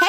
Hey,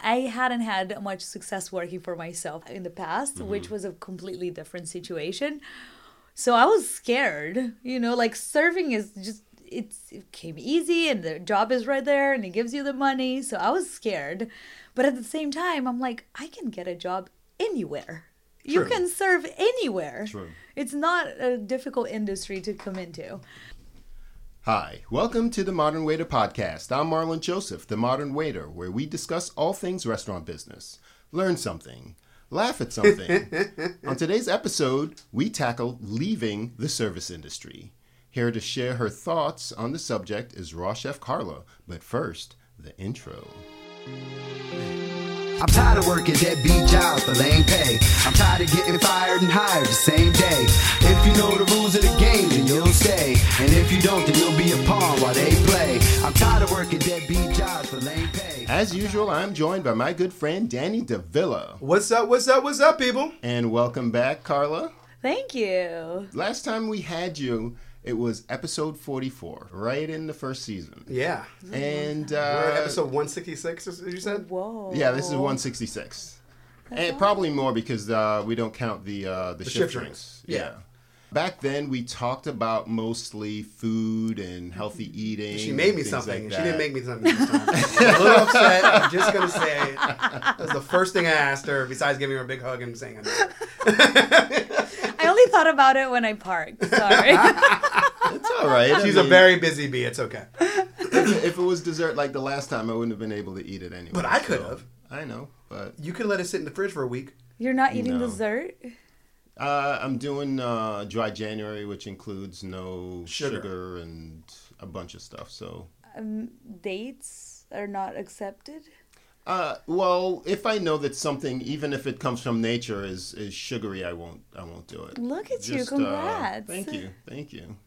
I hadn't had much success working for myself in the past, which was a completely different situation. So I was scared, you know, like serving is just, it came easy and the job is right there and it gives you the money. So I was scared. But at the same time, I'm like, I can get a job anywhere. True. You can serve anywhere. True. It's not a difficult industry to come into. Hi, welcome to The Modern Waiter Podcast. I'm Marlon Joseph, The Modern Waiter, where we discuss all things restaurant business, learn something, laugh at something. On today's episode, we tackle leaving the service industry. Here to share her thoughts on the subject is Raw Chef Carla, but first, the intro. I'm tired of working deadbeat jobs for lame pay. I'm tired of getting fired and hired the same day. If you know the rules of the game, then you'll stay. And if you don't, then you'll be a pawn while they play. I'm tired of working deadbeat jobs for lame pay. As usual, I'm joined by my good friend, Danny Davila. What's up, what's up, what's up, people? And welcome back, Carla. Thank you. Last time we had you, it was episode 44, right in the first season. Yeah. And we're at episode 166, as you said? Whoa. Yeah, this is 166. And probably more because we don't count the shift drinks. Yeah. Back then, we talked about mostly food and healthy eating. She made me something. Like she didn't make me something this time. I'm a little upset. I'm just going to say that was the first thing I asked her, besides giving her a big hug and saying I only thought about it when I parked. Sorry. It's all right. She's a very busy bee. It's okay. If it was dessert like the last time, I wouldn't have been able to eat it anyway. But I could have. I know. But you could let it sit in the fridge for a week. You're not eating dessert? I'm doing dry January, which includes no sugar and a bunch of stuff. So dates are not accepted? Well, if I know that something, even if it comes from nature, is sugary, I won't do it. Look at you, congrats! Thank you.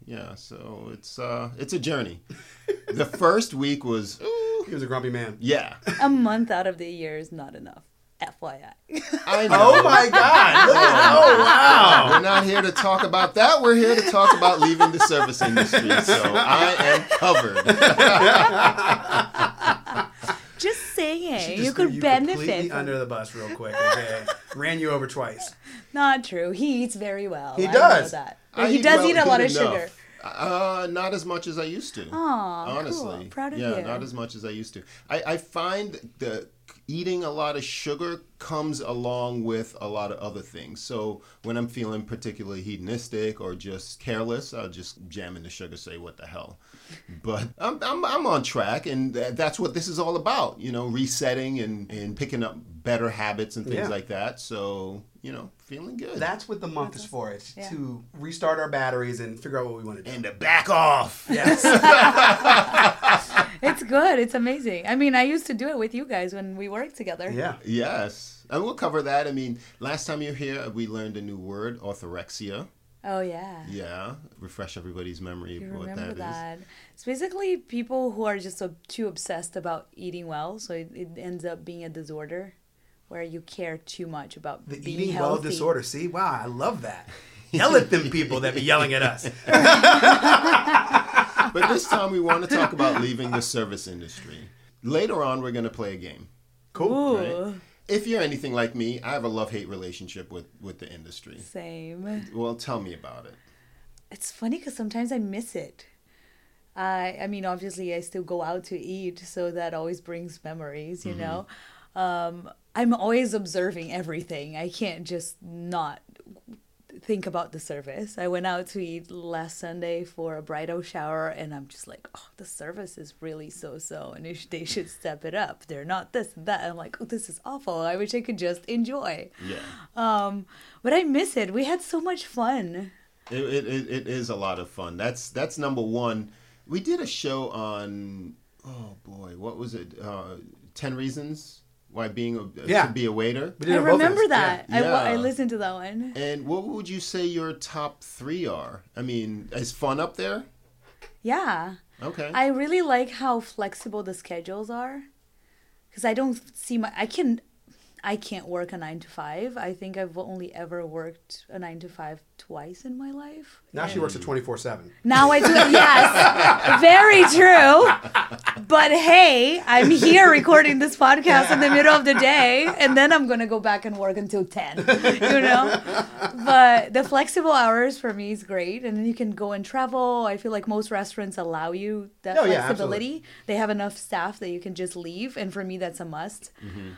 Yeah, so it's a journey. The first week was he was a grumpy man. Yeah, a month out of the year is not enough. FYI. I know. Oh my God. Oh wow. We're not here to talk about that. We're here to talk about leaving the service industry. So I am covered. Just saying. You could benefit. Completely under the bus real quick. Okay? Ran you over twice. Not true. He eats very well. He does. I know that. He does eat a lot of sugar. Not as much as I used to. Oh, honestly. Cool. Proud of you. Yeah, not as much as I used to. I find the eating a lot of sugar comes along with a lot of other things. So when I'm feeling particularly hedonistic or just careless, I'll just jam in the sugar, say, what the hell? But I'm on track, and that's what this is all about, you know, resetting and picking up better habits and things like that. So, you know, feeling good. That's what the month is for. It's to restart our batteries and figure out what we want to do. And to back off. Yes. It's good. It's amazing. I mean, I used to do it with you guys when we worked together. Yeah. Yes. And we'll cover that. I mean, last time you were here, we learned a new word, orthorexia. Oh, yeah. Yeah. Refresh everybody's memory of what that is. It's basically people who are just too obsessed about eating well. So it ends up being a disorder where you care too much about being healthy. The eating well disorder. See? Wow. I love that. Yell at them people that be yelling at us. But this time we want to talk about leaving the service industry. Later on, we're going to play a game. Cool. Right? If you're anything like me, I have a love-hate relationship with the industry. Same. Well, tell me about it. It's funny because sometimes I miss it. I mean, obviously, I still go out to eat, so that always brings memories, you know? I'm always observing everything. I can't just not think about the service. I went out to eat last Sunday for a bridal shower, and I'm just like, oh, the service is really so-so, and they should step it up. They're not this and that. And I'm like, oh, this is awful. I wish I could just enjoy. Yeah. But I miss it. We had so much fun. It is a lot of fun. That's number one. We did a show on, oh boy, what was it? 10 Reasons Why to Be a Waiter. I remember that. Yeah. I listened to that one. And what would you say your top three are? I mean, is fun up there? Yeah. Okay. I really like how flexible the schedules are, because I don't see I can't work a 9-to-5. I think I've only ever worked a 9-to-5 twice in my life. Now she works a 24/7. Now I do, yes. Very true. But hey, I'm here recording this podcast in the middle of the day, and then I'm going to go back and work until 10, you know? But the flexible hours for me is great, and then you can go and travel. I feel like most restaurants allow you that flexibility. Yeah, they have enough staff that you can just leave, and for me, that's a must. Mm-hmm.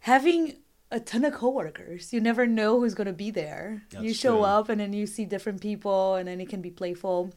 Having a ton of coworkers, you never know who's going to be there. That's true. Up and then you see different people, and then it can be playful.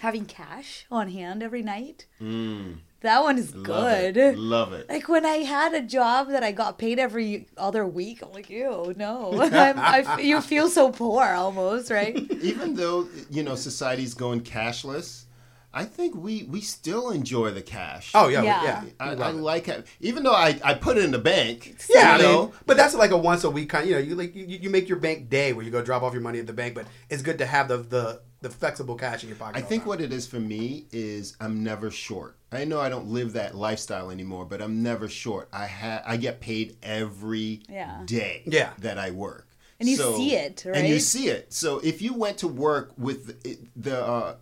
Having cash on hand every night. That one is good. Love it. Like when I had a job that I got paid every other week, I'm like, ew, no. You feel so poor almost, right? Even though, you know, society's going cashless, I think we still enjoy the cash. Oh, yeah. I like it. Even though I put it in the bank. Yeah, you know? But that's like a once a week kind of, you know, you make your bank day where you go drop off your money at the bank, but it's good to have the flexible cash in your pocket. I think what it is for me is I'm never short. I know I don't live that lifestyle anymore, but I'm never short. I get paid every day that I work. And you see it, right? And you see it. So if you went to work with the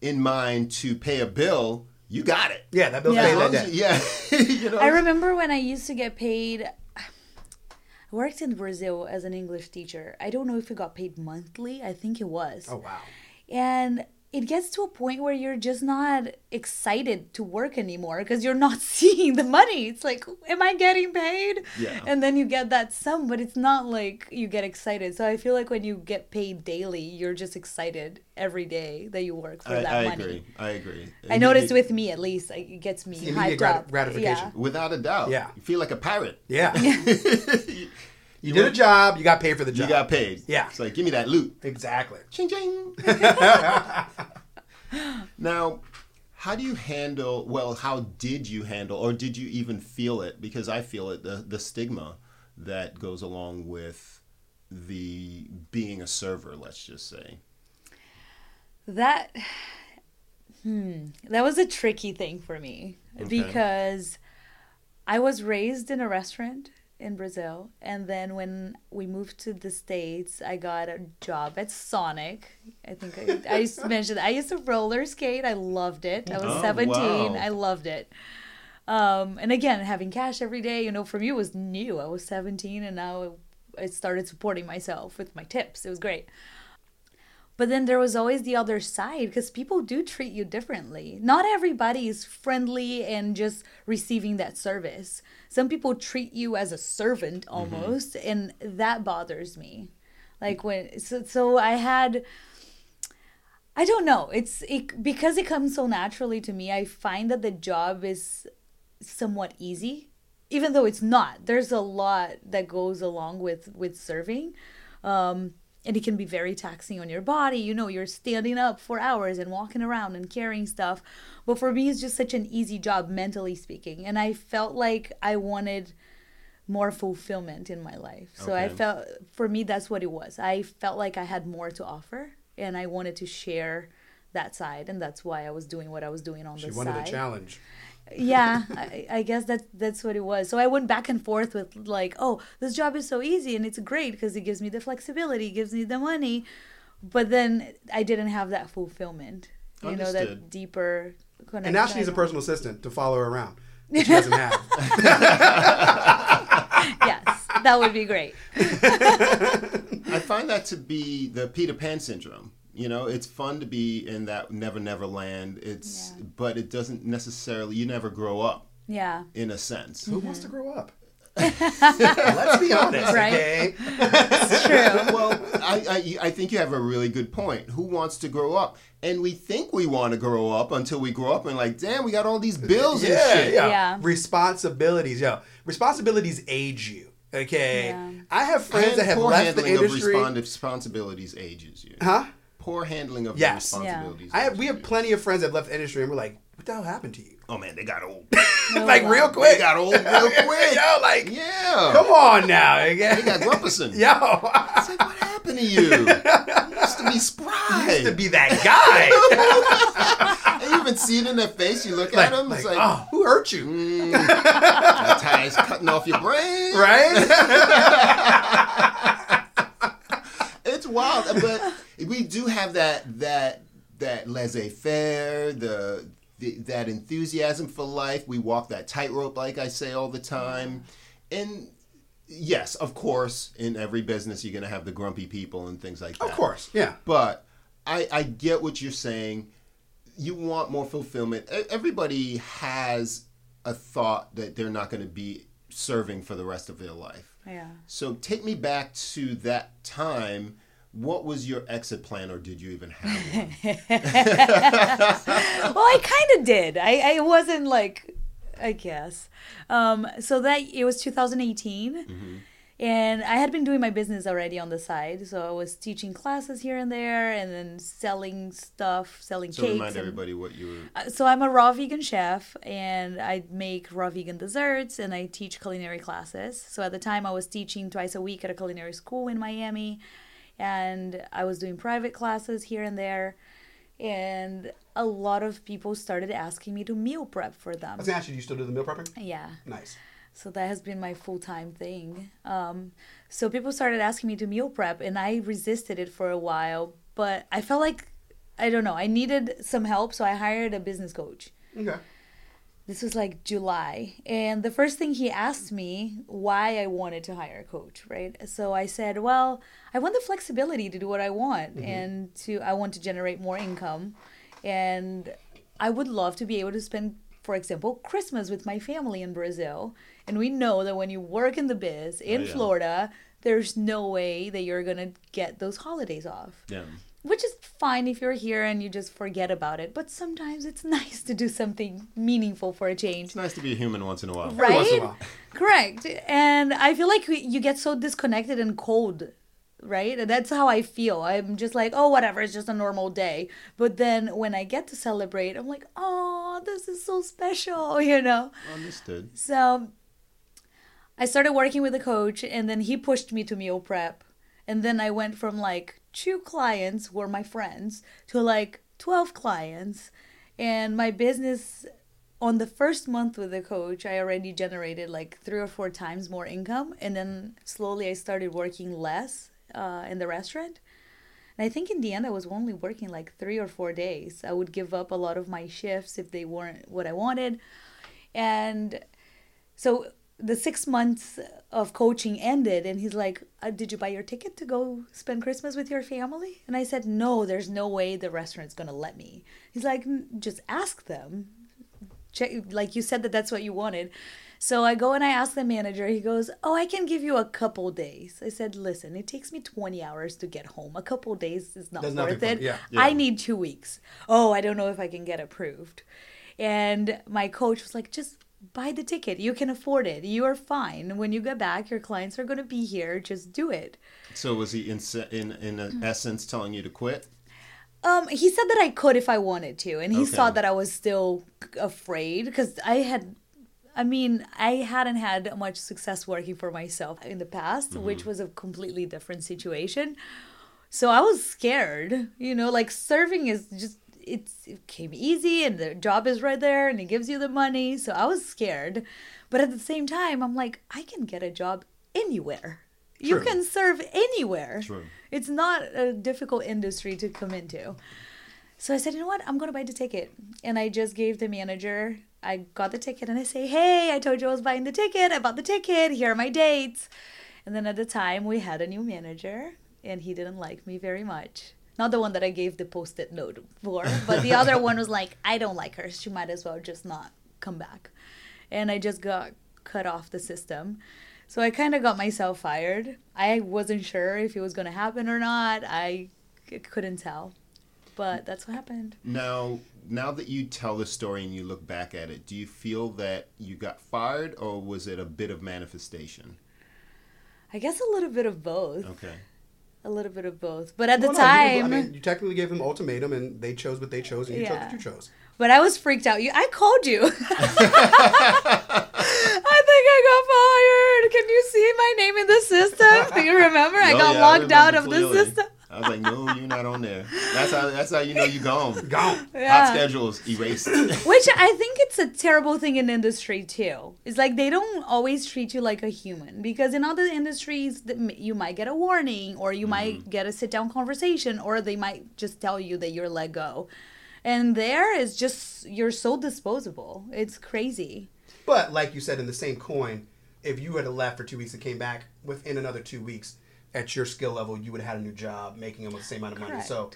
in mind to pay a bill, you got it. Yeah, that bill's paid that day. Yeah. You know? I remember when I used to get paid, I worked in Brazil as an English teacher. I don't know if it got paid monthly. I think it was. Oh, wow. And it gets to a point where you're just not excited to work anymore because you're not seeing the money. It's like, am I getting paid? Yeah. And then you get that sum, but it's not like you get excited. So I feel like when you get paid daily, you're just excited every day that you work for that money. I agree. I noticed with me, at least, it gets me hyped up. Gratification. Yeah. Without a doubt. Yeah. You feel like a pirate. Yeah. You did a job. You got paid for the job. You got paid. Yeah. It's like, give me that loot. Exactly. Ching, ching. Now, how did you handle, or did you even feel it? Because I feel it, the stigma that goes along with the being a server, let's just say. That was a tricky thing for me because I was raised in a restaurant in Brazil, and then when we moved to the States, I got a job at Sonic. I think I mentioned I used to roller skate. I loved it. I was 17. Wow. I loved it. And again, having cash every day, you know, for me it was new. I was 17, and now I started supporting myself with my tips. It was great. But then there was always the other side, because people do treat you differently. Not everybody is friendly and just receiving that service. Some people treat you as a servant almost, and that bothers me. Like when, so I had, I don't know. Because it comes so naturally to me, I find that the job is somewhat easy, even though it's not. There's a lot that goes along with serving. And it can be very taxing on your body. You know, you're standing up for hours and walking around and carrying stuff. But for me, it's just such an easy job, mentally speaking. And I felt like I wanted more fulfillment in my life. So I felt, for me, that's what it was. I felt like I had more to offer, and I wanted to share that side. And that's why I was doing what I was doing on the side. She wanted a challenge. Yeah, I guess that's what it was. So I went back and forth with like, oh, this job is so easy and it's great because it gives me the flexibility, it gives me the money. But then I didn't have that fulfillment, you know, that deeper connection. And now she needs a personal assistant to follow her around, which she doesn't have. Yes, that would be great. I find that to be the Peter Pan syndrome. You know, it's fun to be in that never, never land. But it doesn't necessarily, you never grow up. Yeah. In a sense. Who wants to grow up? Let's be honest, right? Okay? It's true. Well, I think you have a really good point. Who wants to grow up? And we think we want to grow up until we grow up and like, damn, we got all these bills and shit. Yeah. Responsibilities, yeah. Responsibilities age you. Okay, yeah. I have friends that have left the industry. Poor handling of responsibilities ages you. Huh? Poor handling of responsibilities. Yeah. We have plenty of friends that have left the industry, and we're like, "What the hell happened to you?" Oh man, they got old. Real quick. They got old real quick. Yo, like, yeah. Come on now. They got Grumperson. Yo, I said, what happened to you? You used to be spry. You used to be that guy. You even see it in their face. You look at them. It's like, oh, who hurt you? That tie's cutting off your brain, right? It's wild, but we do have that laissez-faire, that enthusiasm for life. We walk that tightrope, like I say all the time. And yes, of course, in every business you're going to have the grumpy people and things like that. Of course, yeah. But I get what you're saying. You want more fulfillment. Everybody has a thought that they're not going to be serving for the rest of their life. Yeah. So take me back to that time. What was your exit plan, or did you even have one? Well, I kind of did. I wasn't like, I guess. So that it was 2018, mm-hmm. and I had been doing my business already on the side. So I was teaching classes here and there, and then selling stuff, selling cakes. So remind everybody what you were. So I'm a raw vegan chef, and I make raw vegan desserts, and I teach culinary classes. So at the time, I was teaching twice a week at a culinary school in Miami. And I was doing private classes here and there. And a lot of people started asking me to meal prep for them. I was going to ask you, do you still do the meal prepping? Yeah. Nice. So that has been my full-time thing. So people started asking me to meal prep, and I resisted it for a while. But I felt like, I don't know, I needed some help, so I hired a business coach. Okay. This was like July. And the first thing he asked me why I wanted to hire a coach, right? So I said, well, I want the flexibility to do what I want mm-hmm. and I want to generate more income. And I would love to be able to spend, for example, Christmas with my family in Brazil. And we know that when you work in the biz in Florida, there's no way that you're going to get those holidays off. Yeah. Which is fine if you're here and you just forget about it. But sometimes it's nice to do something meaningful for a change. It's nice to be a human once in a while. Right? Once in a while. Correct. And I feel like you get so disconnected and cold, right? And that's how I feel. I'm just like, oh, whatever. It's just a normal day. But then when I get to celebrate, I'm like, oh, this is so special, you know? Understood. So I started working with a coach, and then he pushed me to meal prep. And then I went from like 2 clients were my friends to like 12 clients. And my business on the first month with the coach, I already generated like 3 or 4 times more income. And then slowly I started working less in the restaurant. And I think in the end I was only working like 3 or 4 days. I would give up a lot of my shifts if they weren't what I wanted. And so the 6 months of coaching ended, and he's like, did you buy your ticket to go spend Christmas with your family? And I said, no, there's no way the restaurant's going to let me. He's like, just ask them. Check, like you said that that's what you wanted. So I go and I ask the manager. He goes, oh, I can give you a couple days. I said, listen, it takes me 20 hours to get home. A couple days is not worth it. Yeah. Yeah. I need 2 weeks. Oh, I don't know if I can get approved. And my coach was like, just buy the ticket. You can afford it. You are fine. When you get back, your clients are going to be here. Just do it. So was he in essence telling you to quit? He said that I could if I wanted to. And he saw that I was still afraid because I hadn't had much success working for myself in the past, mm-hmm. which was a completely different situation. So I was scared, you know, like serving is just, it came easy and the job is right there and it gives you the money. So I was scared. But at the same time, I'm like, I can get a job anywhere. True. You can serve anywhere. True. It's not a difficult industry to come into. So I said, you know what? I'm going to buy the ticket. And I just gave the manager, I got the ticket and I say, hey, I told you I was buying the ticket. I bought the ticket. Here are my dates. And then at the time we had a new manager and he didn't like me very much. Not the one that I gave the post-it note for, but the other one was like, I don't like her. She might as well just not come back. And I just got cut off the system. So I kind of got myself fired. I wasn't sure if it was going to happen or not. I couldn't tell. But that's what happened. Now that you tell the story and you look back at it, do you feel that you got fired or was it a bit of manifestation? I guess a little bit of both. Okay. A little bit of both. But at the time... you technically gave them ultimatum and they chose what they chose and you chose what you chose. But I was freaked out. I called you. I think I got fired. Can you see my name in the system? Do you remember? I got locked out of the system. I was like, no, you're not on there. That's how you know you're gone. Gone. Yeah. Hot schedules erased. Which I think it's a terrible thing in the industry, too. It's like they don't always treat you like a human. Because in other industries, you might get a warning or you might get a sit-down conversation or they might just tell you that you're let go. And there is just, you're so disposable. It's crazy. But like you said, in the same coin, if you had left for 2 weeks and came back within another 2 weeks... at your skill level, you would have had a new job making almost the same amount of money. Correct. So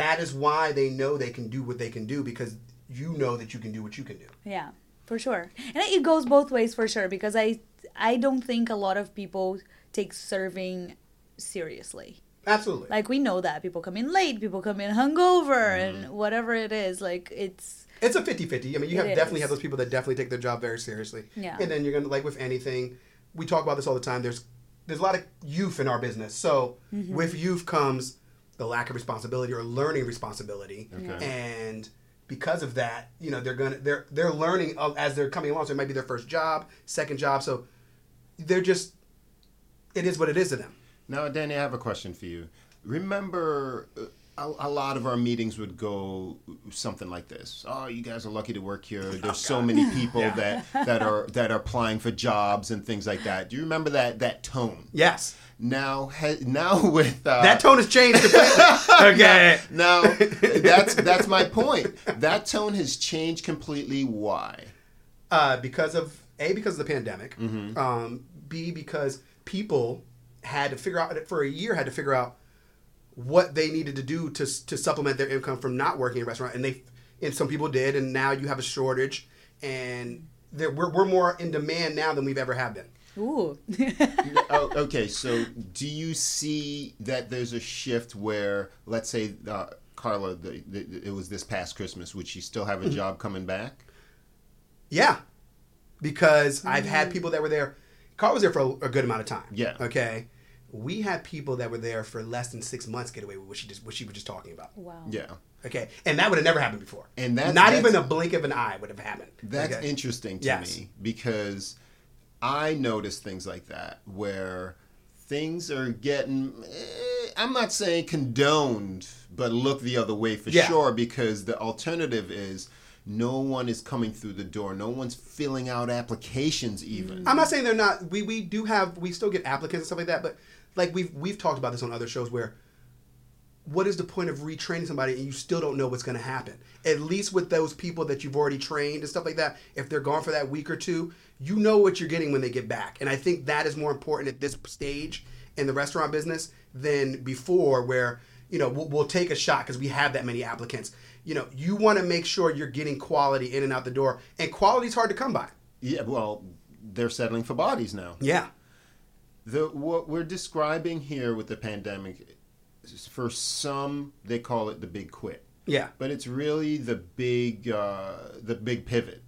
that is why they know they can do what they can do because you know that you can do what you can do. Yeah, for sure. And it goes both ways for sure because I don't think a lot of people take serving seriously. Absolutely. Like we know that. People come in late, people come in hungover and whatever it is. Like it's a 50-50. I mean, you definitely have those people that definitely take their job very seriously. Yeah. And then you're going to, like with anything, we talk about this all the time, there's a lot of youth in our business. So with youth comes the lack of responsibility or learning responsibility. Okay. And because of that, you know, they're learning as they're coming along. So it might be their first job, second job. So they're just, it is what it is to them. Now, Danny, I have a question for you. Remember, a lot of our meetings would go something like this. Oh, you guys are lucky to work here. There's so many people that are applying for jobs and things like that. Do you remember that tone? Yes. Now with... that tone has changed completely. Okay. Now, that's my point. That tone has changed completely. Why? Because of the pandemic. Mm-hmm. B, because people had to figure out what they needed to do to supplement their income from not working in a restaurant, and some people did, and now you have a shortage, and we're more in demand now than we've ever have been. Ooh. Okay, so do you see that there's a shift where, let's say, Carla, it was this past Christmas, would she still have a job coming back? Yeah, because I've had people that were there. Carla was there for a good amount of time. Yeah. Okay. We had people that were there for less than 6 months get away with what she was just talking about. Wow. Yeah. Okay. And that would have never happened before. And that's even a blink of an eye would have happened. That's interesting to me because I notice things like that where things are getting, I'm not saying condoned, but look the other way for sure because the alternative is no one is coming through the door. No one's filling out applications even. I'm not saying they're not. We still get applicants and stuff like that, but like we've talked about this on other shows where what is the point of retraining somebody and you still don't know what's going to happen? At least with those people that you've already trained and stuff like that, if they're gone for that week or two, you know what you're getting when they get back. And I think that is more important at this stage in the restaurant business than before where, you know, we'll take a shot because we have that many applicants. You know, you want to make sure you're getting quality in and out the door. And quality's hard to come by. Yeah, well, they're settling for bodies now. Yeah. What we're describing here with the pandemic, for some, they call it the big quit. Yeah. But it's really the big pivot.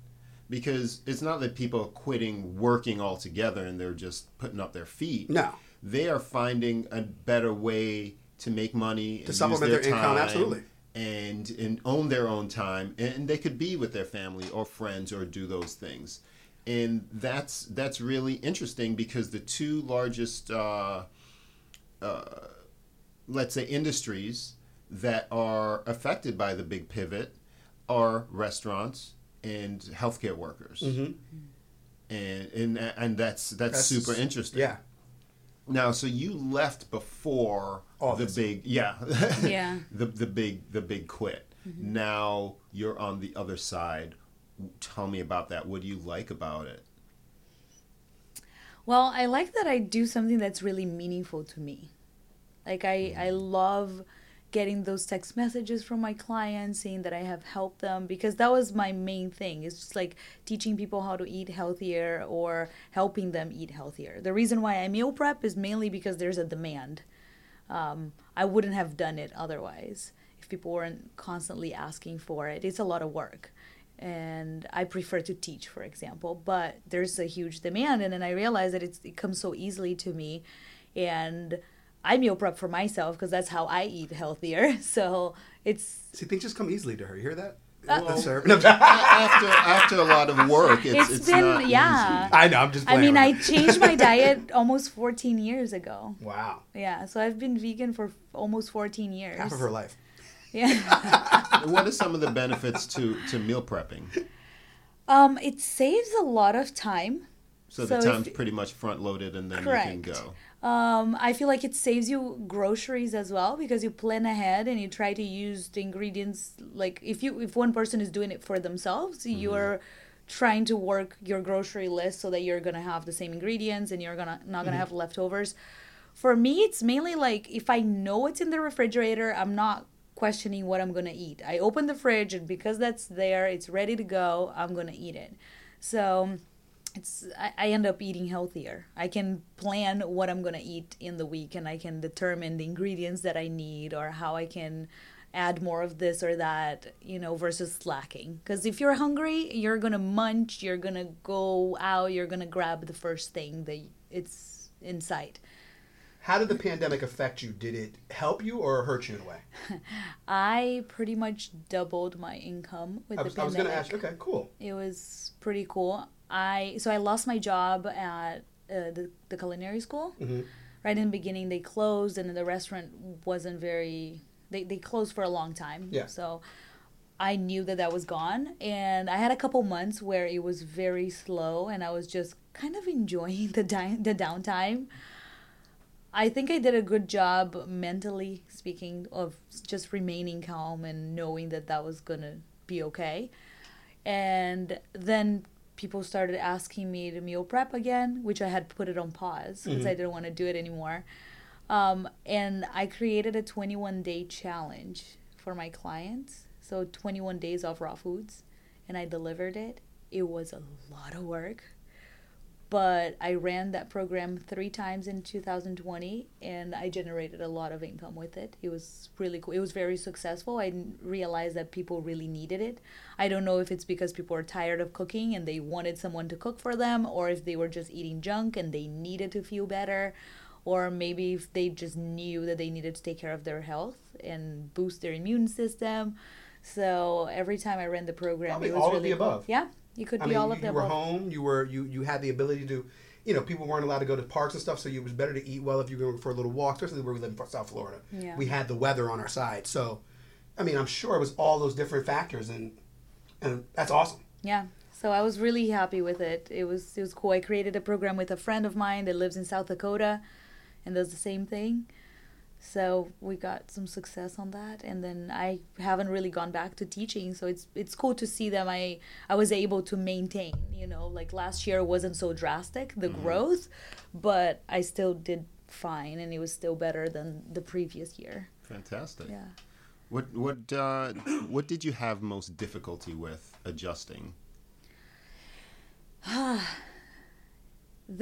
Because it's not that people are quitting working altogether and they're just putting up their feet. No. They are finding a better way to make money. To supplement their income, absolutely. And own their own time. And they could be with their family or friends or do those things. And that's really interesting because the two largest, let's say, industries that are affected by the big pivot are restaurants and healthcare workers, and that's super interesting. Yeah. Now, so you left before the big quit. Mm-hmm. Now you're on the other side. Tell me about that. What do you like about it? Well, I like that I do something that's really meaningful to me. Like I love getting those text messages from my clients saying that I have helped them, because that was my main thing. It's just like teaching people how to eat healthier or helping them eat healthier. The reason why I meal prep is mainly because there's a demand. I wouldn't have done it otherwise if people weren't constantly asking for it. It's a lot of work. And I prefer to teach, for example, but there's a huge demand. And then I realized that it comes so easily to me. And I meal prep for myself because that's how I eat healthier. So it's... See, things just come easily to her. You hear that? Well, after a lot of work, it's been, not easy. I know, I'm just playing around. I changed my diet almost 14 years ago. Wow. Yeah, so I've been vegan for almost 14 years. Half of her life. Yeah. What are some of the benefits to meal prepping? It saves a lot of time. So time's pretty much front-loaded and then correct. You can go. I feel like it saves you groceries as well, because you plan ahead and you try to use the ingredients. Like if one person is doing it for themselves, mm-hmm. You're trying to work your grocery list so that you're going to have the same ingredients and you're not going to mm-hmm. have leftovers. For me, it's mainly like if I know it's in the refrigerator, I'm not questioning what I'm going to eat. I open the fridge and because that's there, it's ready to go, I'm going to eat it. So... I end up eating healthier. I can plan what I'm going to eat in the week, and I can determine the ingredients that I need or how I can add more of this or that, versus slacking. Because if you're hungry, you're going to munch, you're going to go out, you're going to grab the first thing that it's in sight. How did the pandemic affect you? Did it help you or hurt you in a way? I pretty much doubled my income with the pandemic. I was going to ask, okay, cool. It was pretty cool. So I lost my job at the culinary school. Mm-hmm. Right in the beginning, they closed, and the restaurant wasn't very... They closed for a long time. Yeah. So I knew that was gone, and I had a couple months where it was very slow, and I was just kind of enjoying the downtime. I think I did a good job, mentally speaking, of just remaining calm and knowing that was going to be okay. And then... people started asking me to meal prep again, which I had put it on pause because mm-hmm. I didn't want to do it anymore. And I created a 21-day challenge for my clients. So 21 days of raw foods. And I delivered it. It was a lot of work. But I ran that program 3 times in 2020, and I generated a lot of income with it. It was really cool. It was very successful. I realized that people really needed it. I don't know if it's because people are tired of cooking and they wanted someone to cook for them, or if they were just eating junk and they needed to feel better, or maybe if they just knew that they needed to take care of their health and boost their immune system. So every time I ran the program, it was all really of the above. Cool. Yeah. You could be all of them. You were home. You had the ability to, people weren't allowed to go to parks and stuff, so it was better to eat well if you go for a little walk, especially where we live in South Florida. Yeah. We had the weather on our side. So, I'm sure it was all those different factors, and that's awesome. Yeah. So I was really happy with it. It was cool. I created a program with a friend of mine that lives in South Dakota and does the same thing. So we got some success on that, and then I haven't really gone back to teaching, so it's cool to see that I was able to maintain, like last year wasn't so drastic, the mm-hmm. growth, but I still did fine, and it was still better than the previous year. Fantastic. Yeah. What did you have most difficulty with adjusting?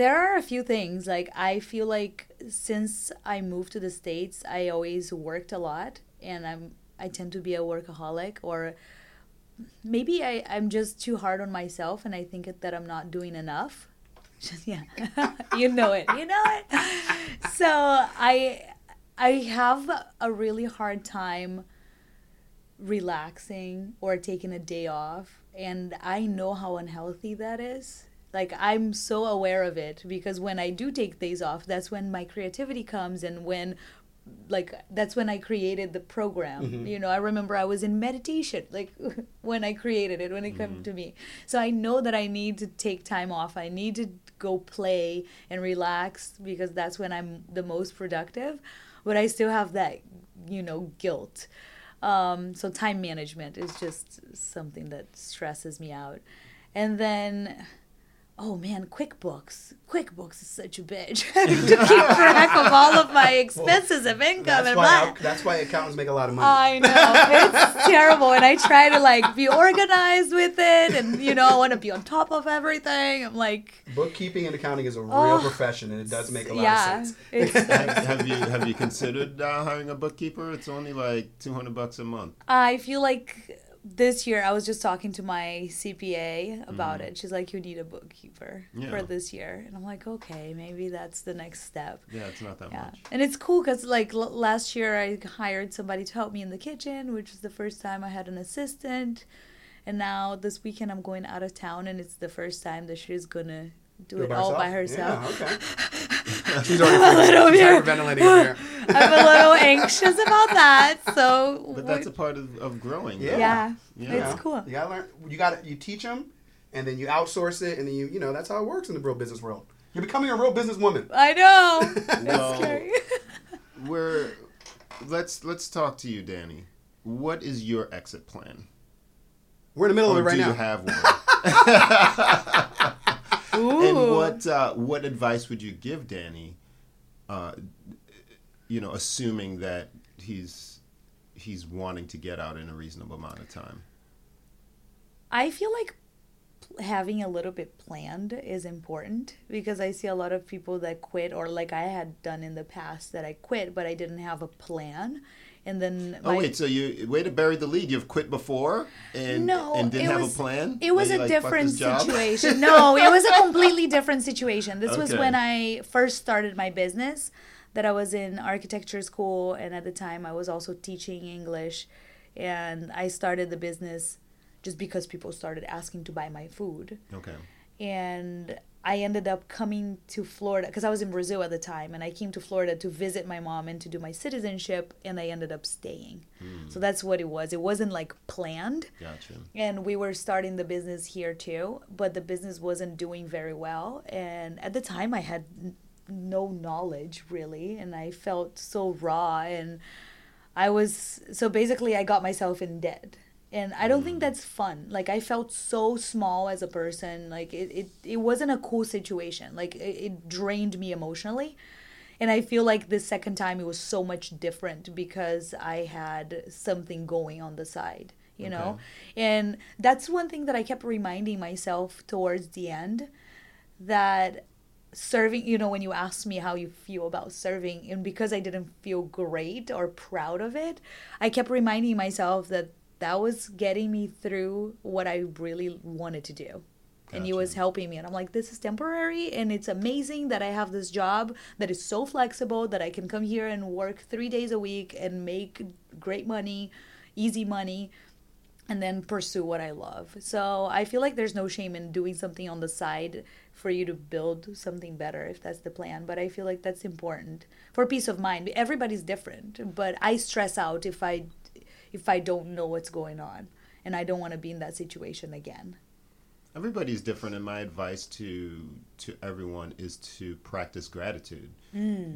There are a few things. Like, I feel like since I moved to the States, I always worked a lot, and I tend to be a workaholic, or maybe I'm just too hard on myself, and I think that I'm not doing enough. You know it. So I have a really hard time relaxing or taking a day off, and I know how unhealthy that is. Like, I'm so aware of it, because when I do take days off, that's when my creativity comes, and that's when I created the program. Mm-hmm. I remember I was in meditation, when I created it, when it mm-hmm. came to me. So I know that I need to take time off. I need to go play and relax, because that's when I'm the most productive. But I still have that, guilt. So time management is just something that stresses me out. And then... oh man, QuickBooks is such a bitch to keep track of all of my expenses of income. That's why accountants make a lot of money. I know, it's terrible. And I try to like be organized with it, and you know, I want to be on top of everything. I'm like, bookkeeping and accounting is a real profession, and it does make a lot of sense. Have you considered hiring a bookkeeper? It's only like $200 a month. I feel like. This year, I was just talking to my CPA about it. She's like, you need a bookkeeper for this year. And I'm like, okay, maybe that's the next step. Yeah, it's not that much. And it's cool because, like, last year I hired somebody to help me in the kitchen, which was the first time I had an assistant. And now this weekend I'm going out of town, and it's the first time that she's going to do it all by herself. Yeah, okay. She's already hyperventilating here. I'm a little anxious about that, so. But that's a part of growing. Yeah, it's cool. You gotta learn. You teach them, and then you outsource it, and then you know that's how it works in the real business world. You're becoming a real businesswoman. I know. It's scary. Let's talk to you, Danny. What is your exit plan? We're in the middle of it right now. Do you have one? Ooh. And what advice would you give Danny? You know, assuming that he's wanting to get out in a reasonable amount of time. I feel like having a little bit planned is important, because I see a lot of people that quit, or like I had done in the past that I quit, but I didn't have a plan. And then so you way to bury the lead. You've quit before and didn't have a plan? It was a different situation. No, it was a completely different situation. This was when I first started my business, that I was in architecture school, and at the time I was also teaching English, and I started the business just because people started asking to buy my food. Okay. And I ended up coming to Florida, because I was in Brazil at the time, and I came to Florida to visit my mom and to do my citizenship, and I ended up staying. So that's what it was. It wasn't like planned. Gotcha. And we were starting the business here too, but the business wasn't doing very well. And at the time I had no knowledge really, and I felt so raw, and basically I got myself in debt. And I don't think that's fun. Like, I felt so small as a person. Like, it wasn't a cool situation. Like, it drained me emotionally. And I feel like the second time it was so much different, because I had something going on the side, you know? And that's one thing that I kept reminding myself towards the end, that serving, you know, when you asked me how you feel about serving, and because I didn't feel great or proud of it, I kept reminding myself that was getting me through what I really wanted to do. Gotcha. And it was helping me. And I'm like, this is temporary, and it's amazing that I have this job that is so flexible, that I can come here and work 3 days a week and make great money, easy money, and then pursue what I love. So I feel like there's no shame in doing something on the side for you to build something better, if that's the plan. But I feel like that's important for peace of mind. Everybody's different, but I stress out if I don't know what's going on, and I don't want to be in that situation again. Everybody's different, and my advice to everyone is to practice gratitude,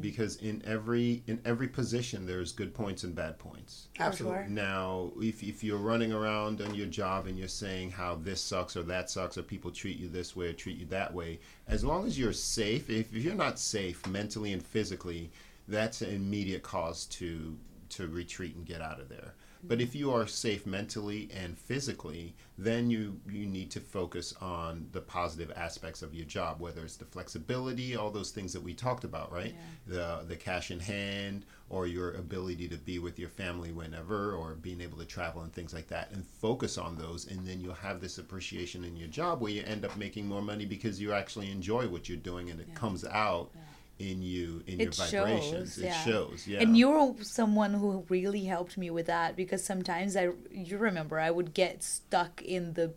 because in every position there's good points and bad points. Absolutely. Now, if you're running around on your job and you're saying how this sucks or that sucks, or people treat you this way or treat you that way, as long as you're safe, if you're not safe mentally and physically, that's an immediate cause to retreat and get out of there. But if you are safe mentally and physically, then you need to focus on the positive aspects of your job, whether it's the flexibility, all those things that we talked about, right? Yeah. The cash in hand, or your ability to be with your family whenever, or being able to travel and things like that, and focus on those, and then you'll have this appreciation in your job where you end up making more money because you actually enjoy what you're doing, and it comes out. Yeah. In your vibrations. It shows. And you're someone who really helped me with that, because sometimes you remember I would get stuck in the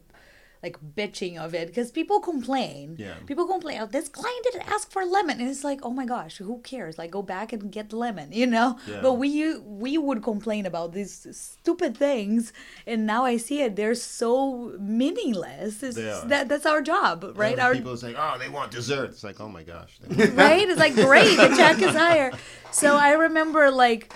like bitching of it, because people complain. Yeah. People complain, oh, this client didn't ask for lemon, and it's like, oh my gosh, who cares? Like, go back and get lemon, you know? Yeah. But we would complain about these stupid things, and now I see it. They're so meaningless. That's our job, right? People say, oh, they want dessert. It's like, oh my gosh. Right? It's like, great, the check is higher. So I remember like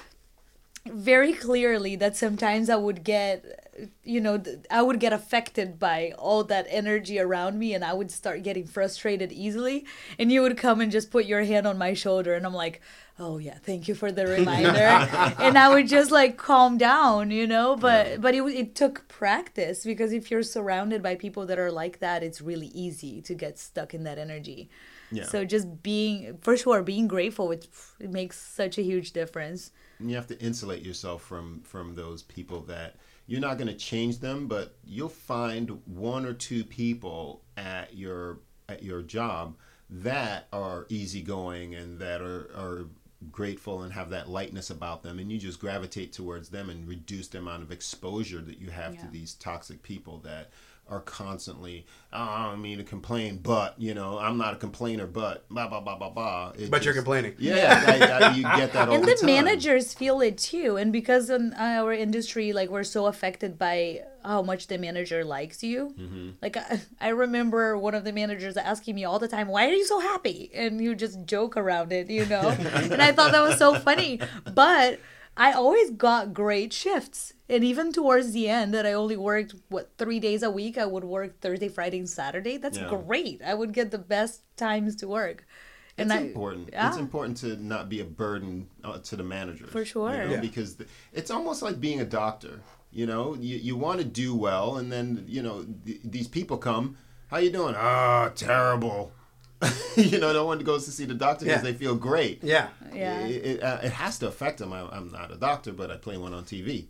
very clearly that sometimes I would get you know, I would get affected by all that energy around me and I would start getting frustrated easily. And you would come and just put your hand on my shoulder and I'm like, oh yeah, thank you for the reminder. And I would just like calm down, you know, but it took practice, because if you're surrounded by people that are like that, it's really easy to get stuck in that energy. Yeah. So just being grateful, it makes such a huge difference. And you have to insulate yourself from those people that you're not going to change them, but you'll find one or two people at your job that are easygoing and that are grateful and have that lightness about them, and you just gravitate towards them and reduce the amount of exposure that you have to these toxic people that are constantly, oh, I don't mean to complain, but, you know, I'm not a complainer, but blah, blah, blah, blah, blah. You're complaining. Yeah, you get that all the time. And the managers feel it too. And because in our industry, like, we're so affected by how much the manager likes you. Mm-hmm. Like, I remember one of the managers asking me all the time, why are you so happy? And you just joke around it, you know? And I thought that was so funny. But I always got great shifts. And even towards the end, that I only worked, 3 days a week, I would work Thursday, Friday, and Saturday. That's great. I would get the best times to work. And it's important. Yeah. It's important to not be a burden to the managers. For sure. You know? Yeah. Because it's almost like being a doctor. You know, you want to do well, and then, you know, these people come, how you doing? Ah, terrible. You know, no one goes to see the doctor because they feel great. Yeah, yeah. It has to affect them. I'm not a doctor, but I play one on TV.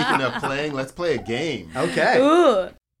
Speaking of playing, let's play a game. Okay. Ooh.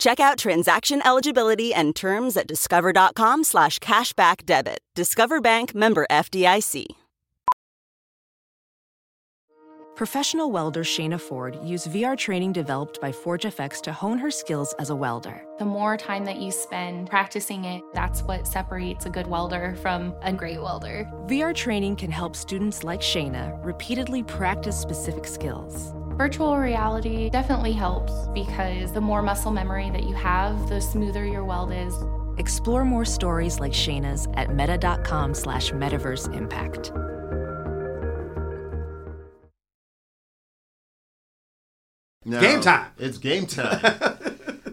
Check out transaction eligibility and terms at discover.com/cashbackdebit. Discover Bank, member FDIC. Professional welder Shayna Ford used VR training developed by ForgeFX to hone her skills as a welder. The more time that you spend practicing it, that's what separates a good welder from a great welder. VR training can help students like Shayna repeatedly practice specific skills. Virtual reality definitely helps, because the more muscle memory that you have, the smoother your weld is. Explore more stories like Shayna's at meta.com/metaverseimpact. Now, game time. It's game time.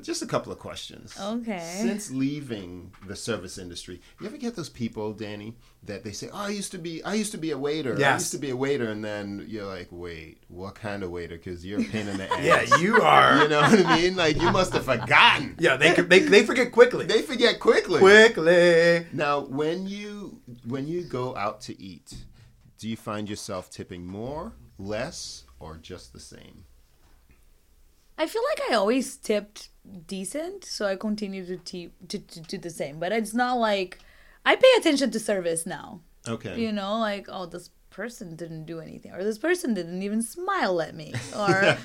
Just a couple of questions. Okay. Since leaving the service industry, you ever get those people, Danny, that they say, "Oh, I used to be a waiter. Yes. I used to be a waiter," and then you're like, "Wait, what kind of waiter? Because you're a pain in the ass." Yeah, you are. You know what I mean? Like, you must have forgotten. Yeah, they forget quickly. They forget quickly. Quickly. Now, when you go out to eat, do you find yourself tipping more, less, or just the same? I feel like I always tipped decent, so I continue to do the same. But it's not like I pay attention to service now. Okay. You know, like, oh, this person didn't do anything, or this person didn't even smile at me, or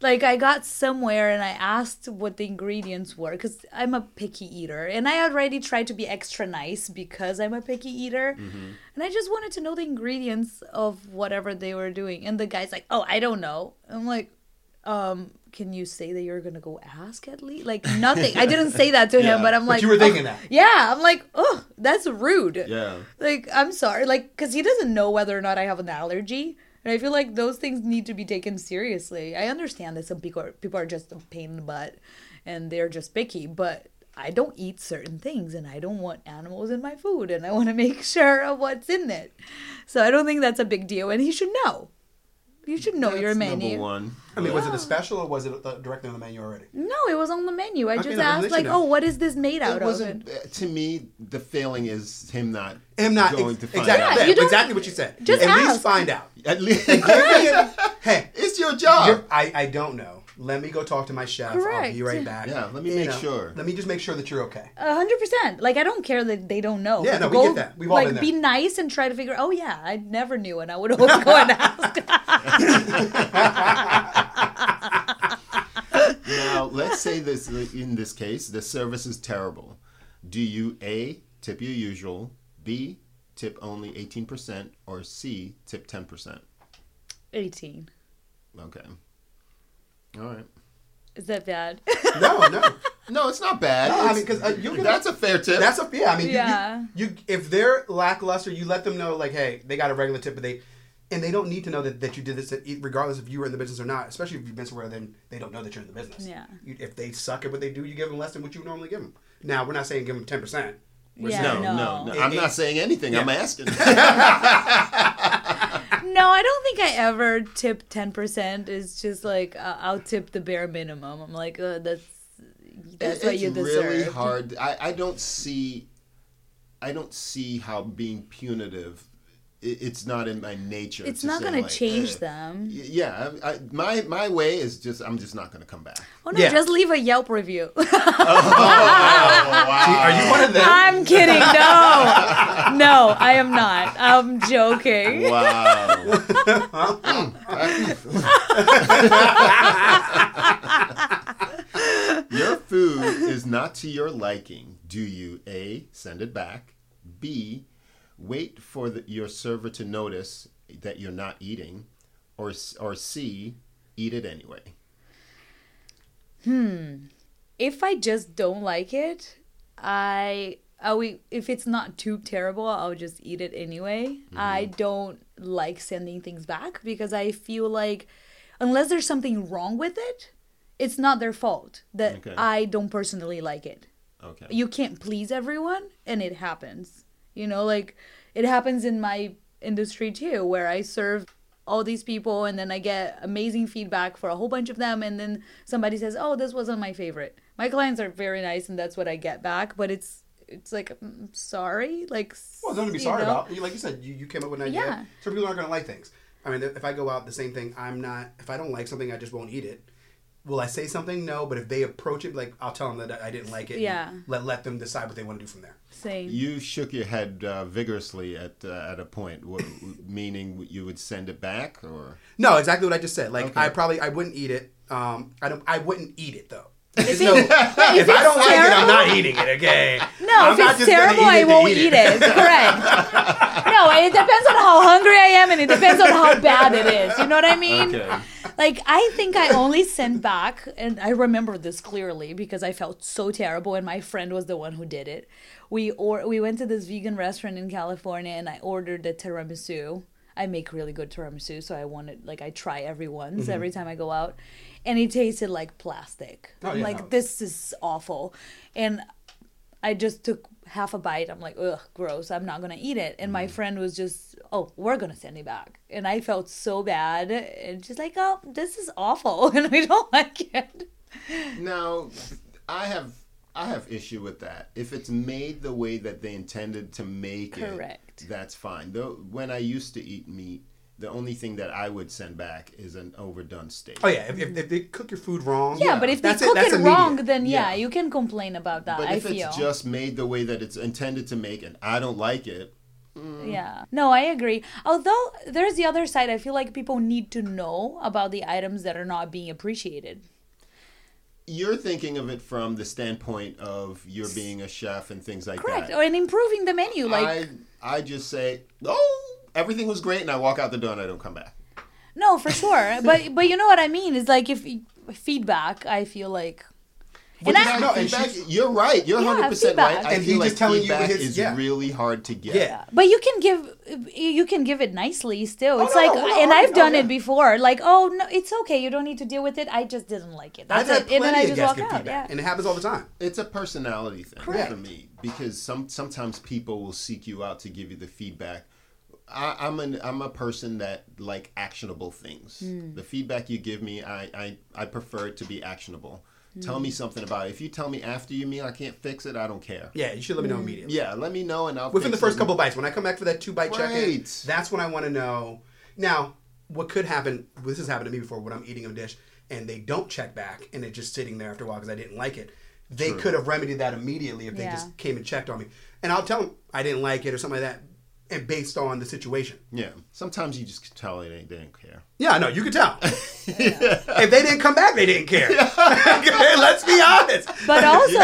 like, I got somewhere and I asked what the ingredients were, because I'm a picky eater, and I already tried to be extra nice because I'm a picky eater, and I just wanted to know the ingredients of whatever they were doing, and the guy's like, "Oh, I don't know." I'm like, can you say that you're gonna go ask at least? Like, nothing. I didn't say that to him, but I'm like, but you were thinking that. Yeah, I'm like, oh, that's rude. Yeah. Like, I'm sorry. Like, because he doesn't know whether or not I have an allergy. And I feel like those things need to be taken seriously. I understand that some people are just a pain in the butt and they're just picky, but I don't eat certain things and I don't want animals in my food and I want to make sure of what's in it. So I don't think that's a big deal, and he should know. You should know your menu. Number one. I mean, was it a special, or was it directly on the menu already? No, it was on the menu. I just asked, like, oh, what is this made out of? To me, the failing is him not going to find out. Yeah, exactly what you said. Just ask. At least find out. At least. Hey, it's your job. I don't know. Let me go talk to my chef. Correct. I'll be right back. Yeah, let me make sure. Let me just make sure that you're okay. 100%. Like, I don't care that they don't know. Yeah, no, we get that. We've all been there. Like, be nice and try to figure out, oh, yeah, I never knew, and I would always go and ask. Now, let's say this, in this case, the service is terrible. Do you A, tip your usual, B, tip only 18%, or C, tip 10%? 18. Okay. All right. Is that bad? No. No, it's not bad. No, I mean, because that's a fair tip. You if they're lackluster, you let them know, like, hey, they got a regular tip, but they don't need to know that you did this, regardless if you were in the business or not. Especially if you've been somewhere, then they don't know that you're in the business. Yeah. If they suck at what they do, you give them less than what you would normally give them. Now, we're not saying give them 10%. No. I'm not saying anything. Yeah. I'm asking. No, I don't think I ever tip 10%. It's just like I'll tip the bare minimum. I'm like, that's what you deserve. It's really hard. I don't see how being punitive. It's not in my nature. It's not going to change them. Yeah, my way is just I'm just not going to come back. Oh no! Yeah. Just leave a Yelp review. Oh, wow. Are you one of them? I'm kidding. No, I am not. I'm joking. Wow. Your food is not to your liking. Do you A, send it back? B, wait for your server to notice that you're not eating, or C, eat it anyway? If I just don't like it, if it's not too terrible, I'll just eat it anyway. Mm. I don't like sending things back because I feel like unless there's something wrong with it, it's not their fault that I don't personally like it. Okay. You can't please everyone, and it happens. You know, like it happens in my industry too, where I serve all these people and then I get amazing feedback for a whole bunch of them. And then somebody says, oh, this wasn't my favorite. My clients are very nice and that's what I get back. But it's like, I'm sorry. Like, well, there's nothing to be sorry about. Like you said, you came up with an idea. Yeah. Some people aren't going to like things. I mean, if I go out, the same thing, if I don't like something, I just won't eat it. Will I say something? No. But if they approach it, like, I'll tell them that I didn't like it. Yeah. Let them decide what they want to do from there. Same. You shook your head vigorously at a point, meaning you would send it back, or? No, exactly what I just said. Like, okay. I wouldn't eat it. I wouldn't eat it though. If I don't like it, I'm not eating it. Okay. No, I'm if it's terrible, I won't eat it. Correct. No, it depends on how hungry I am, and it depends on how bad it is. You know what I mean? Okay. Like, I think I only sent back, and I remember this clearly because I felt so terrible, and my friend was the one who did it. We went to this vegan restaurant in California, and I ordered a tiramisu. I make really good tiramisu, so I wanted, like, I try everyone's every time I go out, and it tasted like plastic. This is awful. And I just took half a bite. I'm like, ugh, gross. I'm not going to eat it. And my friend was just, oh, we're going to send it back. And I felt so bad. And she's like, oh, this is awful. And we don't like it. Now, I have issue with that. If it's made the way that they intended to make it, that's fine. Though when I used to eat meat, the only thing that I would send back is an overdone steak. Oh, yeah. If they cook your food wrong. Yeah, but if they cook it wrong, then you can complain about that, but I feel. But if it's just made the way that it's intended to make and I don't like it. Mm. Yeah. No, I agree. Although there's the other side. I feel like people need to know about the items that are not being appreciated. You're thinking of it from the standpoint of you're being a chef and things like that. Correct. And improving the menu. Like I just say, everything was great, and I walk out the door and I don't come back. No, for sure. but you know what I mean? It's like if feedback, I feel like. And feedback, you're right. You're 100% right. I feel like feedback is really hard to get. Yeah. But you can give it nicely still. It's I've done it before. Like, oh, no, it's okay. You don't need to deal with it. I just didn't like it. That's it. And then I just walk out. Yeah. And it happens all the time. It's a personality thing for me because sometimes people will seek you out to give you the feedback. I'm a person that like actionable things. Mm. The feedback you give me, I prefer it to be actionable. Mm. Tell me something about it. If you tell me after your meal I can't fix it, I don't care. Yeah, you should let me know immediately. Yeah, let me know and I'll within the first couple bites. When I come back for that 2-bite check-in, that's when I want to know. Now, what could happen, this has happened to me before when I'm eating a dish and they don't check back and it's just sitting there after a while because I didn't like it. They could have remedied that immediately if they just came and checked on me. And I'll tell them I didn't like it or something like that. and based on the situation. Yeah. Sometimes you just can tell they didn't care. Yeah, I know. You can tell. Yeah. If they didn't come back, they didn't care. Let's be honest. But also...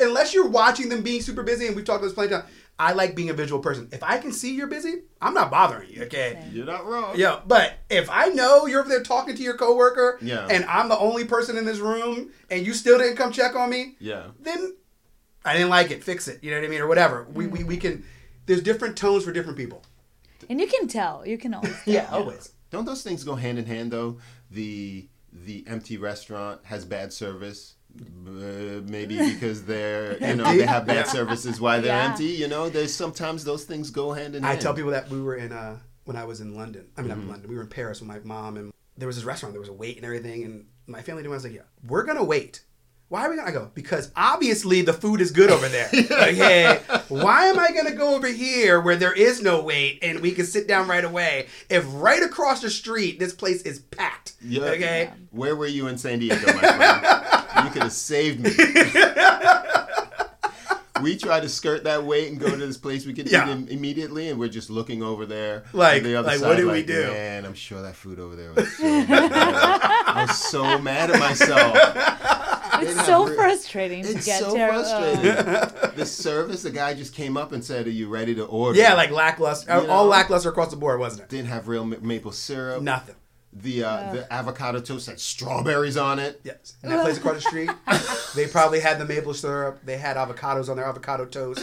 Unless you're watching them being super busy, and we've talked about this plenty of times, I like being a visual person. If I can see you're busy, I'm not bothering you, okay? You're not wrong. Yeah, but if I know you're over there talking to your coworker, and I'm the only person in this room, and you still didn't come check on me, then I didn't like it. Fix it. You know what I mean? Or whatever. We can... There's different tones for different people. And you can tell. You can always tell. Always. Don't those things go hand in hand, though? The empty restaurant has bad service. Maybe because they have bad services while they're empty. You know, there's sometimes those things go hand in hand. I tell people that we were in, when I was in London. I mean, not in London. We were in Paris with my mom, and there was this restaurant. There was a wait and everything. And my family was like, we're going to wait. Why are we going to go? Because obviously the food is good over there. Like, hey, why am I going to go over here where there is no wait and we can sit down right away? If right across the street, this place is packed. Yeah. Okay. Yeah. Where were you in San Diego, my friend? You could have saved me. We try to skirt that wait and go to this place we can eat immediately, and we're just looking over there. Like, the other side, what do we do? Man, I'm sure that food over there was so bad. I was so mad at myself. It's so frustrating to get so there. It's so frustrating. The service, the guy just came up and said, "Are you ready to order?" Yeah, like lackluster. All lackluster across the board, wasn't it? Didn't have real maple syrup. Nothing. The avocado toast had strawberries on it. Yes. And that place across the street, they probably had the maple syrup. They had avocados on their avocado toast.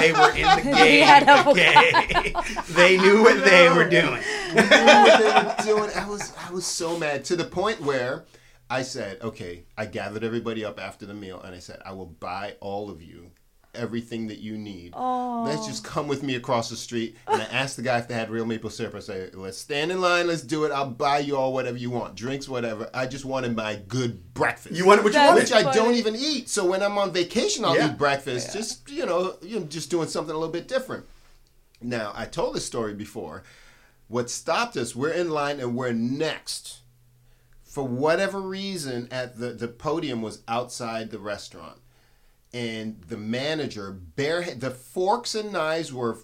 They were in the game. They knew what they were doing. I was so mad, to the point where I said, okay, I gathered everybody up after the meal, and I said, I will buy all of you everything that you need. Oh. Let's just come with me across the street. And I asked the guy if they had real maple syrup. I said, let's stand in line. Let's do it. I'll buy you all whatever you want. Drinks, whatever. I just wanted my good breakfast. You wanted what you wanted? Which I don't even eat. So when I'm on vacation, I'll eat breakfast. Yeah. Just, just doing something a little bit different. Now, I told this story before. What stopped us, we're in line and we're next. For whatever reason, at the podium was outside the restaurant. And the manager, the forks and knives were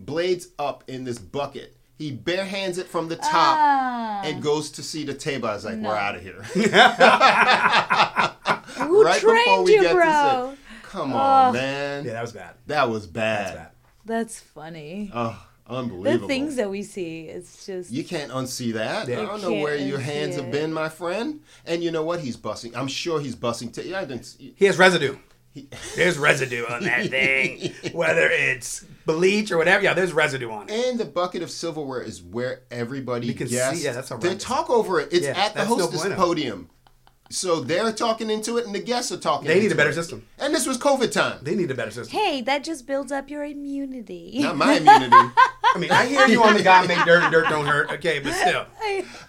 blades up in this bucket. He bare hands it from the top and goes to see the table. I was like, we're out of here. Who right trained before we you, get bro? To say, come on, man. Yeah, that was bad. That's funny. Unbelievable. The things that we see, it's just... You can't unsee that. Yeah. I don't know where your hands have been, my friend. And you know what? He's busting. I'm sure he's busting. He has residue. There's residue on that thing. Whether it's bleach or whatever. Yeah, there's residue on it. And the bucket of silverware is where everybody guessed. See, that's they talk over it. It's at the hostess podium. So they're talking into it, and the guests are talking into it. They need a better system. And this was COVID time. They need a better system. Hey, that just builds up your immunity. Not my immunity. I mean, I hear you on the guy make dirt don't hurt. Okay, but still.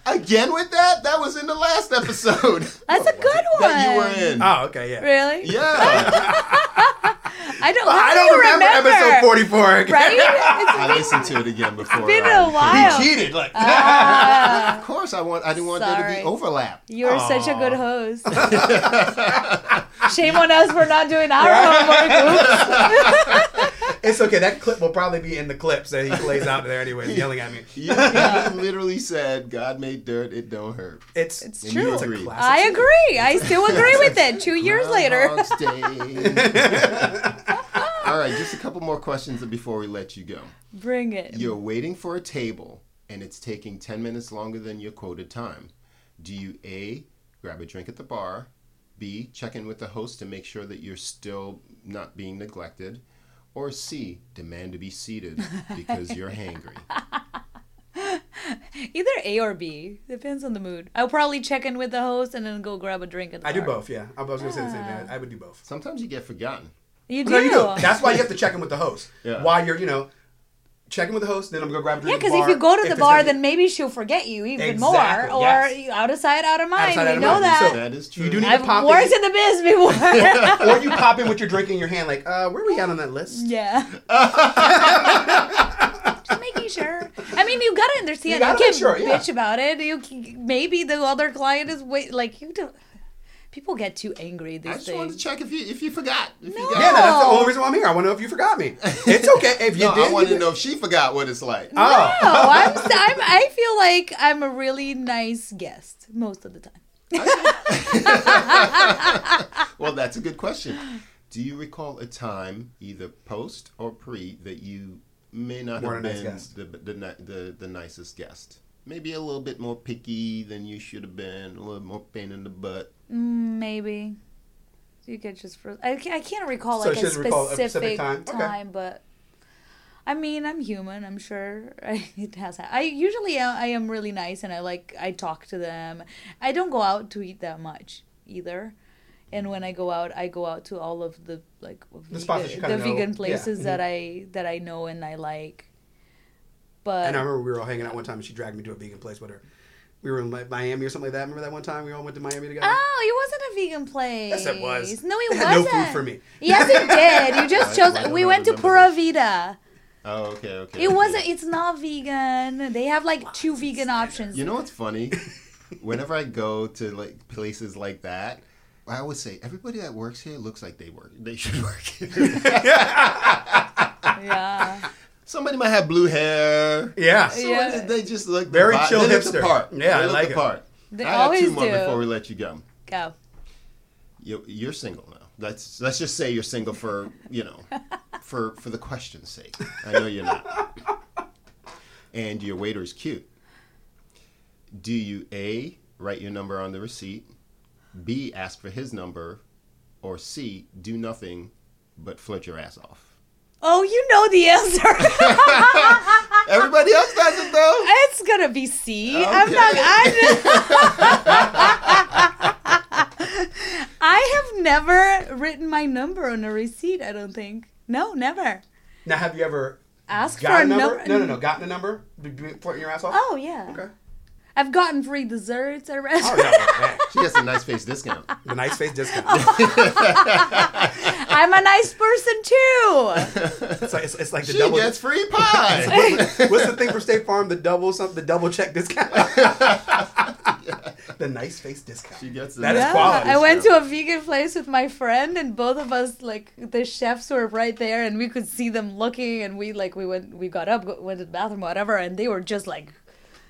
Again with that? That was in the last episode. That's a good one. That you were in. Oh, okay, yeah. Really? Yeah. I don't remember episode 44 again. Right? I listened to it again before. It's been a while. He cheated. Like, of course, I didn't want there to be overlap. You're such a good host. Shame on us for not doing our homework. It's okay. That clip will probably be in the clips that he plays out there anyways, yelling at me. Yeah, he literally said, God made dirt, it don't hurt. It's true. It's a classic. I agree. I still agree with it 2 years later. All right, just a couple more questions before we let you go. Bring it. You're waiting for a table, and it's taking 10 minutes longer than your quoted time. Do you, A, grab a drink at the bar, B, check in with the host to make sure that you're still not being neglected, or C, demand to be seated because you're hangry? Either A or B. Depends on the mood. I'll probably check in with the host and then go grab a drink at the bar. I do both, yeah. I was going to say the same thing. I would do both. Sometimes you get forgotten. You do. That's why you have to check in with the host. Yeah. While you're, checking with the host, then I'm going to go grab a drink at the bar. Yeah, because if you go to the bar, then maybe she'll forget you even more. Or out of sight, out of mind. You know that. So that is true. You do need to pop in. I've worked in the biz before. Or you pop in with your drink in your hand, like, where are we at on that list? Yeah. Just making sure. I mean, you gotta understand. You can't bitch about it. Maybe the other client is wait. Like you don't. People get too angry these days. I just wanted to check if you forgot. If you got yeah, that's the only reason why I'm here. I want to know if you forgot me. It's okay if you did. I wanted to know if she forgot what it's like. No, I feel like I'm a really nice guest most of the time. Well, that's a good question. Do you recall a time, either post or pre, that you may not have been the nicest guest? Maybe a little bit more picky than you should have been, a little more pain in the butt. Maybe. You could just... I can't recall a specific time, but... I mean, I'm human, I'm sure. It has happened. I am really nice, and I talk to them. I don't go out to eat that much, either. And when I go out to all of the, like... vegan places that I know and I like. But, and I remember we were all hanging out one time, and she dragged me to a vegan place with her. We were in Miami or something like that. Remember that one time we all went to Miami together? Oh, it wasn't a vegan place. Yes, it was. No, it wasn't. Had no food for me. Yes, it did. You just chose... We went to Pura Vida. Oh, okay. It wasn't... It's not vegan. They have, like, two vegan options. You know what's funny? Whenever I go to, like, places like that, I always say, everybody that works here looks like they should work here. Yeah. Somebody might have blue hair. Yeah. They just look very chill hipster. Yeah, I like it. They always do. I have 2 more before we let you go. Go. You're single now. Let's just say you're single for, for the question's sake. I know you're not. And your waiter's cute. Do you A, write your number on the receipt, B, ask for his number, or C, do nothing but flirt your ass off? Oh, you know the answer. Everybody else does it, though. It's going to be C. Okay. I have never written my number on a receipt, I don't think. No, never. Now, have you ever asked for a number? No. Gotten a number? Flirting your ass off? Oh, yeah. Okay. I've gotten free desserts at a restaurant. Oh, no. She gets a nice face discount. The nice face discount. I'm a nice person, too. It's like the double... She gets free pie. What's the thing for State Farm? The double check discount? The nice face discount. She gets that is quality. I went to a vegan place with my friend, and both of us, like, the chefs were right there, and we could see them looking, and we got up, went to the bathroom, whatever, and they were just like...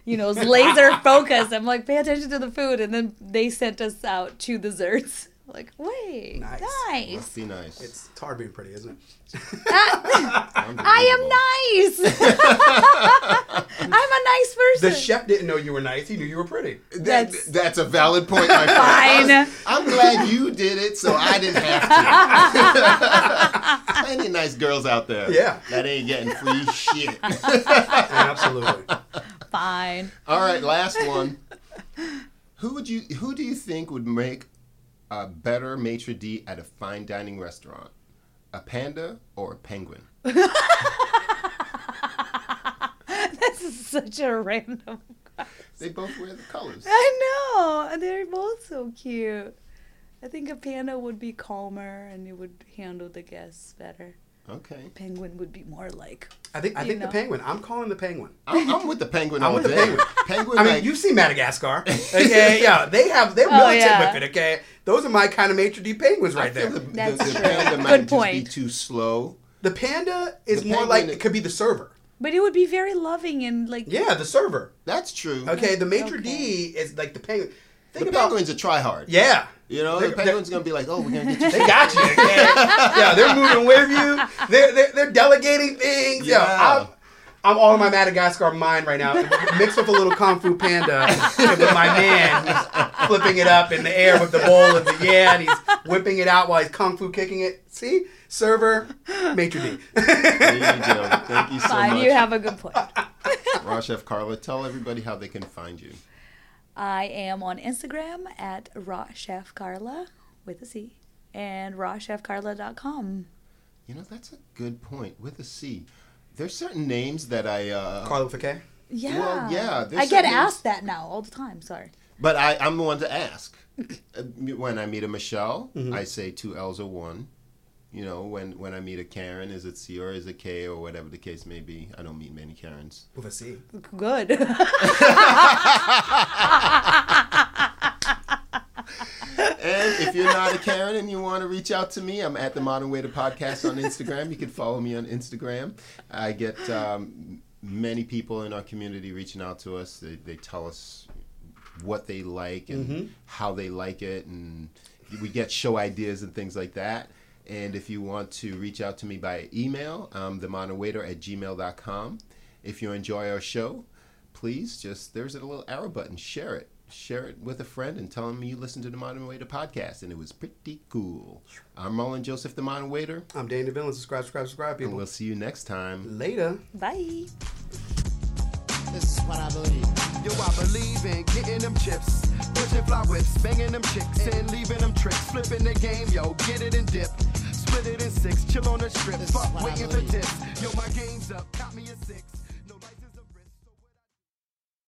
it's laser focused. I'm like, pay attention to the food. And then they sent us out 2 desserts. Like, wait, nice. Must be nice. It's hard being pretty, isn't it? I am nice. I'm a nice person. The chef didn't know you were nice. He knew you were pretty. That's a valid point, my friend. Fine. I'm glad you did it, so I didn't have to. Plenty of nice girls out there. Yeah. That ain't getting free shit. Absolutely. Fine. All right, last one. Who do you think would make a better maitre d' at a fine dining restaurant? A panda or a penguin? This is such a random question. They both wear the colors. I know. They're both so cute. I think a panda would be calmer and it would handle the guests better. Okay. Penguin would be more like... I think the penguin. I'm calling the penguin. I'm with the penguin all day. Penguin. I mean, you've seen Madagascar. Okay, yeah. They're militant with it, okay? Those are my kind of maitre d' penguins right there. The panda might just be too slow. The panda is more like... It could be the server. But it would be very loving and like... Yeah, the server. That's true. Okay, the maitre d' is like the penguin. Penguin's a tryhard. Yeah. The penguin's going to be like, oh, we're going to get you. They got you. Yeah, they're moving with you. They're delegating things. Yeah. I'm all in my Madagascar mind right now. Mixed with a little Kung Fu Panda with my man who's flipping it up in the air with the bowl of the and he's whipping it out while he's Kung Fu kicking it. See? Server, maitre d'. There you go. Thank you so much. You have a good point. Raw Chef Carla, tell everybody how they can find you. I am on Instagram at Raw Chef Carla with a C and rawchefcarla.com. That's a good point with a C. There's certain names that I... Carla with a K? Yeah. Well, yeah. I get asked that now all the time. Sorry. But I'm the one to ask. When I meet a Michelle, I say 2 L's or 1. When I meet a Karen, is it C or is it K or whatever the case may be? I don't meet many Karens. With a C. Good. And of Karen and you want to reach out to me, I'm at The Modern Waiter Podcast on Instagram. You can follow me on Instagram. I get many people in our community reaching out to us. They tell us what they like and how they like it, and we get show ideas and things like that. And if you want to reach out to me by email, themodernwaiter@gmail.com. If you enjoy our show, please just, there's a little arrow button, share it. Share it with a friend and tell them you listened to The Modern Waiter Podcast, and it was pretty cool. I'm Marlon Joseph, The Modern Waiter. I'm Danny Davila. Subscribe, people. And we'll see you next time. Later. Bye. This is what I believe. Yo, I believe in getting them chips, pushing fly whips, banging them chicks, and leaving them tricks, flipping the game, yo, get it and dip, split it in six, chill on the strip, fuck waiting for tips, yo, my game's up, cop me.